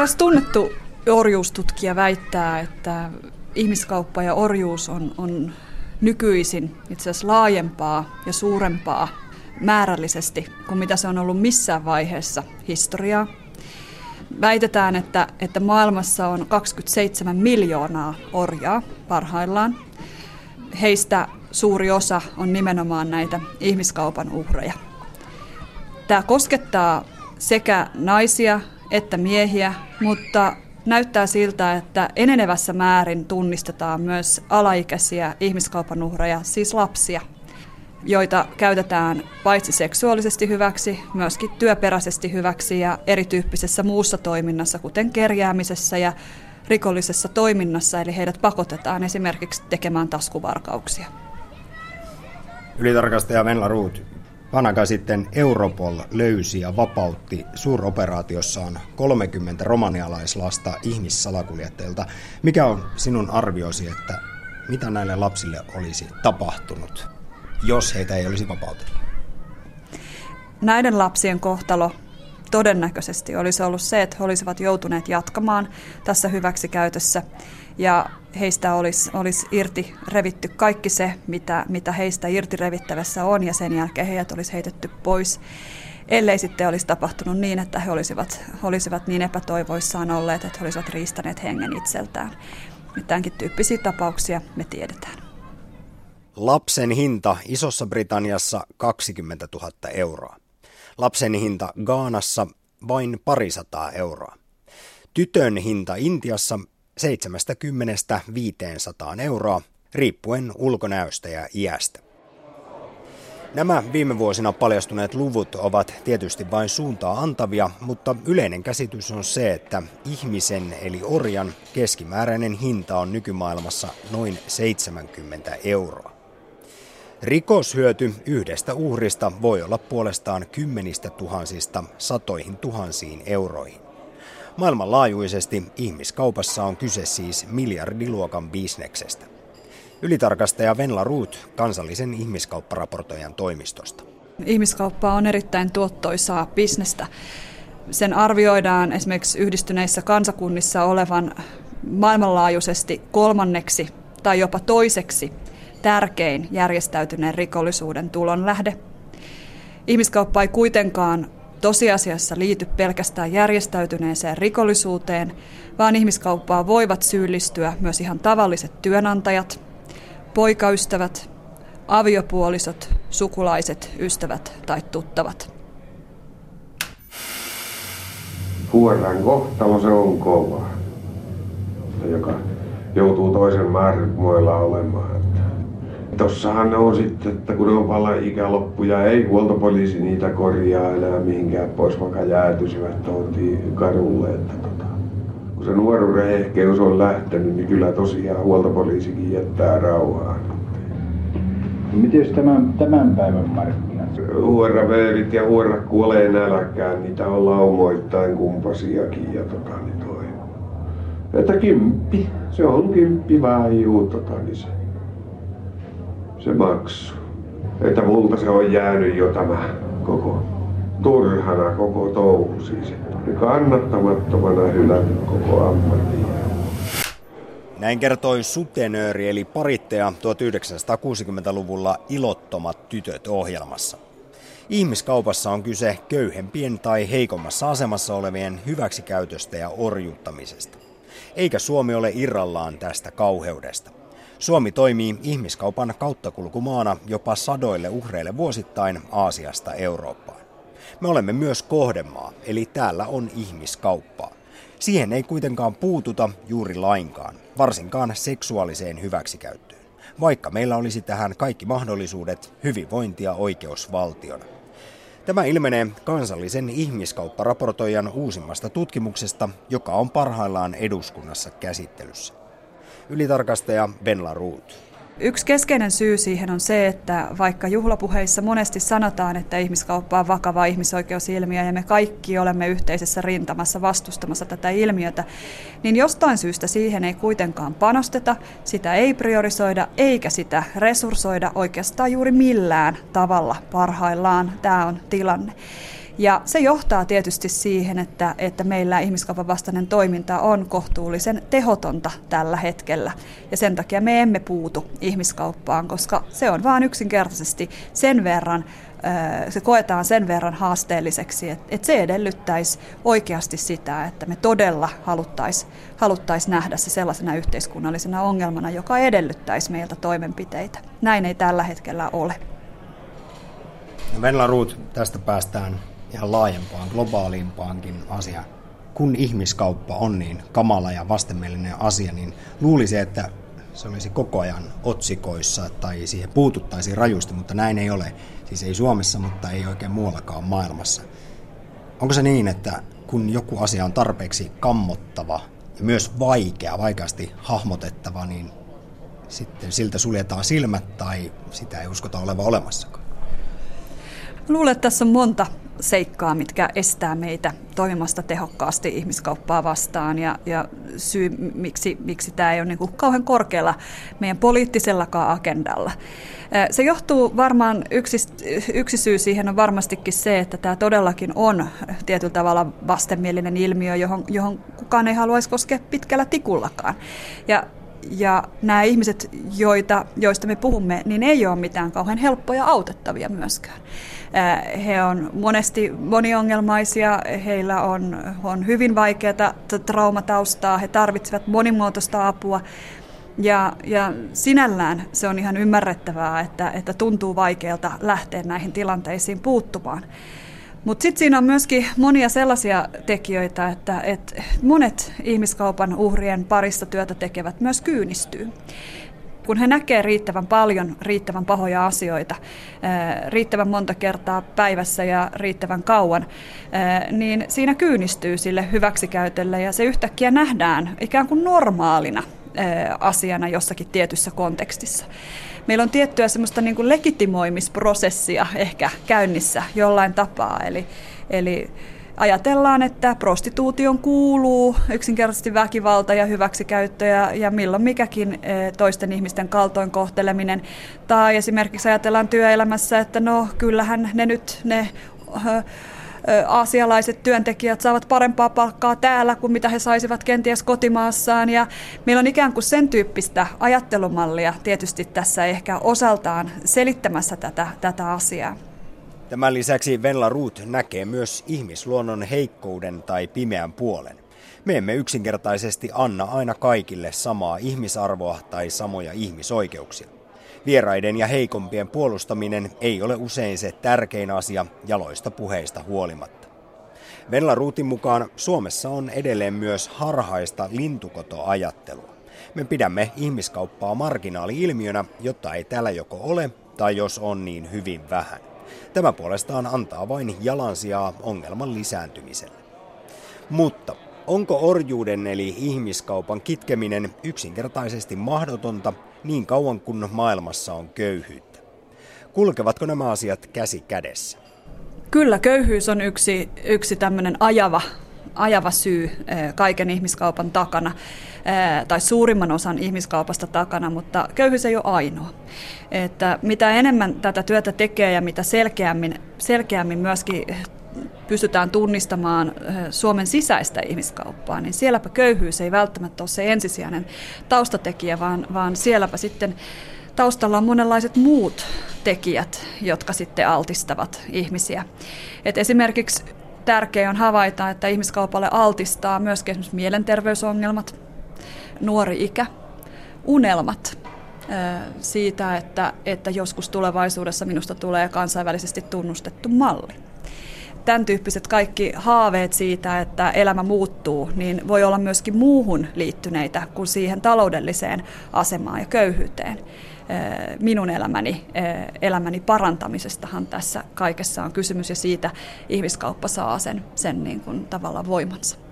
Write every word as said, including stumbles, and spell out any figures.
Eräs tunnettu orjuustutkija väittää, että ihmiskauppa ja orjuus on, on nykyisin itse asiassa laajempaa ja suurempaa määrällisesti kuin mitä se on ollut missään vaiheessa historiaa. Väitetään, että, että maailmassa on kaksikymmentäseitsemän miljoonaa orjaa parhaillaan. Heistä suuri osa on nimenomaan näitä ihmiskaupan uhreja. Tämä koskettaa sekä naisia että miehiä, mutta näyttää siltä, että enenevässä määrin tunnistetaan myös alaikäisiä ihmiskaupan uhreja, siis lapsia, joita käytetään paitsi seksuaalisesti hyväksi, myöskin työperäisesti hyväksi ja erityyppisessä muussa toiminnassa, kuten kerjäämisessä ja rikollisessa toiminnassa, eli heidät pakotetaan esimerkiksi tekemään taskuvarkauksia. Ylitarkastaja Venla Roth, vähän aikaa sitten Europol löysi ja vapautti suuroperaatiossaan kolmekymmentä romanialaislasta ihmissalakuljettajilta. Mikä on sinun arviosi, että mitä näille lapsille olisi tapahtunut, jos heitä ei olisi vapautettu? Näiden lapsien kohtalo todennäköisesti olisi ollut se, että he olisivat joutuneet jatkamaan tässä hyväksikäytössä ja heistä olisi, olisi irti revitty kaikki se, mitä, mitä heistä irti revittävässä on, ja sen jälkeen heidät olisi heitetty pois, ellei sitten olisi tapahtunut niin, että he olisivat, olisivat niin epätoivoissaan olleet, että he olisivat riistäneet hengen itseltään. Tämänkin tyyppisiä tapauksia me tiedetään. Lapsen hinta Isossa Britanniassa kaksikymmentätuhatta euroa. Lapsen hinta Ghanassa vain parisataa euroa. Tytön hinta Intiassa seitsemästäkymmenestä viiteensataan euroa, riippuen ulkonäöstä ja iästä. Nämä viime vuosina paljastuneet luvut ovat tietysti vain suuntaa antavia, mutta yleinen käsitys on se, että ihmisen eli orjan keskimääräinen hinta on nykymaailmassa noin seitsemänkymmentä euroa. Rikoshyöty yhdestä uhrista voi olla puolestaan kymmenistä tuhansista satoihin tuhansiin euroihin. Maailmanlaajuisesti ihmiskaupassa on kyse siis miljardiluokan bisneksestä. Ylitarkastaja Venla Roth kansallisen ihmiskaupparaportoijan toimistosta. Ihmiskauppa on erittäin tuottoisaa bisnestä. Sen arvioidaan esimerkiksi Yhdistyneissä kansakunnissa olevan maailmanlaajuisesti kolmanneksi tai jopa toiseksi tärkein järjestäytyneen rikollisuuden tulonlähde. Ihmiskauppa ei kuitenkaan tosiasiassa liity pelkästään järjestäytyneeseen rikollisuuteen, vaan ihmiskauppaan voivat syyllistyä myös ihan tavalliset työnantajat, poikaystävät, aviopuolisot, sukulaiset, ystävät tai tuttavat. Huoran kohtalo se on kova, joka joutuu toisen määrrytmoilla olemaan. Tossahan ne on sitten, että kun on vallan ikäloppuja, ei huoltopoliisi niitä korjaa enää mihinkään pois, vaikka jäätyisivät tuontiin kadulle. Että tota, kun se nuoruuden ehkeys on lähtenyt, niin kyllä tosiaan huoltopoliisikin jättää rauhaan. Miten tämän, tämän päivän markkinat? Huoraveerit ja huorat kuolee nälkään, niitä on laumoittain kumpasiakin. Ja tota, niin toi. Että kymppi, se on kymppi vähän juu tota, niin se. Se maksu. Että multa se on jäänyt jo tämä koko turhana, koko touhu siis. Kannattamattomana hylännyt koko ammatin. Näin kertoi sutenööri eli paritteja tuhatyhdeksänsataakuusikymmentäluvulla Ilottomat tytöt -ohjelmassa. Ihmiskaupassa on kyse köyhempien tai heikommassa asemassa olevien hyväksikäytöstä ja orjuuttamisesta. Eikä Suomi ole irrallaan tästä kauheudesta. Suomi toimii ihmiskaupan kauttakulkumaana jopa sadoille uhreille vuosittain Aasiasta Eurooppaan. Me olemme myös kohdemaa, eli täällä on ihmiskauppaa. Siihen ei kuitenkaan puututa juuri lainkaan, varsinkaan seksuaaliseen hyväksikäyttöön, vaikka meillä olisi tähän kaikki mahdollisuudet hyvinvointia oikeusvaltiona. Tämä ilmenee kansallisen ihmiskaupparaportoijan uusimmasta tutkimuksesta, joka on parhaillaan eduskunnassa käsittelyssä. Ylitarkastaja Venla Roth. Yksi keskeinen syy siihen on se, että vaikka juhlapuheissa monesti sanotaan, että ihmiskauppa on vakava ihmisoikeusilmiö ja me kaikki olemme yhteisessä rintamassa vastustamassa tätä ilmiötä, niin jostain syystä siihen ei kuitenkaan panosteta, sitä ei priorisoida eikä sitä resurssoida oikeastaan juuri millään tavalla parhaillaan. Tämä on tilanne. Ja se johtaa tietysti siihen, että, että meillä ihmiskaupan vastainen toiminta on kohtuullisen tehotonta tällä hetkellä. Ja sen takia me emme puutu ihmiskauppaan, koska se on vaan yksinkertaisesti sen verran, se koetaan sen verran haasteelliseksi, että se edellyttäisi oikeasti sitä, että me todella haluttaisiin haluttais nähdä se sellaisena yhteiskunnallisena ongelmana, joka edellyttäisi meiltä toimenpiteitä. Näin ei tällä hetkellä ole. Venla Roth, tästä päästään ihan laajempaan, globaalimpaankin asiaan. Kun ihmiskauppa on niin kamala ja vastenmielinen asia, niin luulisi, että se olisi koko ajan otsikoissa tai siihen puututtaisiin rajusti, mutta näin ei ole. Siis ei Suomessa, mutta ei oikein muuallakaan maailmassa. Onko se niin, että kun joku asia on tarpeeksi kammottava ja myös vaikea, vaikeasti hahmotettava, niin sitten siltä suljetaan silmät tai sitä ei uskota olevan olemassakaan? Luulen, että tässä on monta seikkaa, mitkä estää meitä toimimasta tehokkaasti ihmiskauppaa vastaan, ja, ja syy, miksi, miksi tämä ei ole niin kuin kauhean korkealla meidän poliittisellakaan agendalla. Se johtuu varmaan, yksi, yksi syy siihen on varmastikin se, että tämä todellakin on tietyllä tavalla vastenmielinen ilmiö, johon, johon kukaan ei haluaisi koskea pitkällä tikullakaan. Ja Ja nämä ihmiset, joita, joista me puhumme, niin ei ole mitään kauhean helppoja autettavia myöskään. He on monesti moniongelmaisia, heillä on, on hyvin vaikeaa traumataustaa, he tarvitsevat monimuotoista apua. Ja, ja sinällään se on ihan ymmärrettävää, että, että tuntuu vaikealta lähteä näihin tilanteisiin puuttumaan. Mutta sitten siinä on myöskin monia sellaisia tekijöitä, että et monet ihmiskaupan uhrien parissa työtä tekevät myös kyynistyy. Kun he näkevät riittävän paljon, riittävän pahoja asioita, riittävän monta kertaa päivässä ja riittävän kauan, niin siinä kyynistyy sille hyväksikäytölle ja se yhtäkkiä nähdään ikään kuin normaalina asiana jossakin tietyssä kontekstissa. Meillä on tiettyä semmoista niin kuin legitimoimisprosessia ehkä käynnissä jollain tapaa, eli, eli ajatellaan, että prostituution kuuluu yksinkertaisesti väkivalta ja hyväksikäyttö ja, ja milloin mikäkin toisten ihmisten kaltoinkohteleminen, tai esimerkiksi ajatellaan työelämässä, että no kyllähän ne nyt ne aasialaiset työntekijät saavat parempaa palkkaa täällä kuin mitä he saisivat kenties kotimaassaan. Ja meillä on ikään kuin sen tyyppistä ajattelumallia tietysti tässä ehkä osaltaan selittämässä tätä, tätä asiaa. Tämän lisäksi Venla Roth näkee myös ihmisluonnon heikkouden tai pimeän puolen. Me emme yksinkertaisesti anna aina kaikille samaa ihmisarvoa tai samoja ihmisoikeuksia. Vieraiden ja heikompien puolustaminen ei ole usein se tärkein asia jaloista puheista huolimatta. Venla Rothin mukaan Suomessa on edelleen myös harhaista lintukotoajattelua. Me pidämme ihmiskauppaa marginaali-ilmiönä, jota ei täällä joko ole tai jos on niin hyvin vähän. Tämä puolestaan antaa vain jalansijaa ongelman lisääntymiselle. Mutta onko orjuuden eli ihmiskaupan kitkeminen yksinkertaisesti mahdotonta niin kauan kuin maailmassa on köyhyyttä? Kulkevatko nämä asiat käsi kädessä? Kyllä, köyhyys on yksi, yksi tämmöinen ajava, ajava syy kaiken ihmiskaupan takana, tai suurimman osan ihmiskaupasta takana, mutta köyhyys ei ole ainoa. Että mitä enemmän tätä työtä tekee ja mitä selkeämmin, selkeämmin myöskin pystytään tunnistamaan Suomen sisäistä ihmiskauppaa, niin sielläpä köyhyys ei välttämättä ole se ensisijainen taustatekijä, vaan, vaan sielläpä sitten taustalla on monenlaiset muut tekijät, jotka sitten altistavat ihmisiä. Et esimerkiksi tärkeää on havaita, että ihmiskaupalle altistaa myöskin esimerkiksi mielenterveysongelmat, nuori ikä, unelmat siitä, että, että joskus tulevaisuudessa minusta tulee kansainvälisesti tunnustettu malli. Tämän tyyppiset kaikki haaveet siitä, että elämä muuttuu, niin voi olla myöskin muuhun liittyneitä kuin siihen taloudelliseen asemaan ja köyhyyteen. Minun elämäni, elämäni parantamisestahan tässä kaikessa on kysymys ja siitä ihmiskauppa saa sen, sen niin kuin tavallaan voimansa.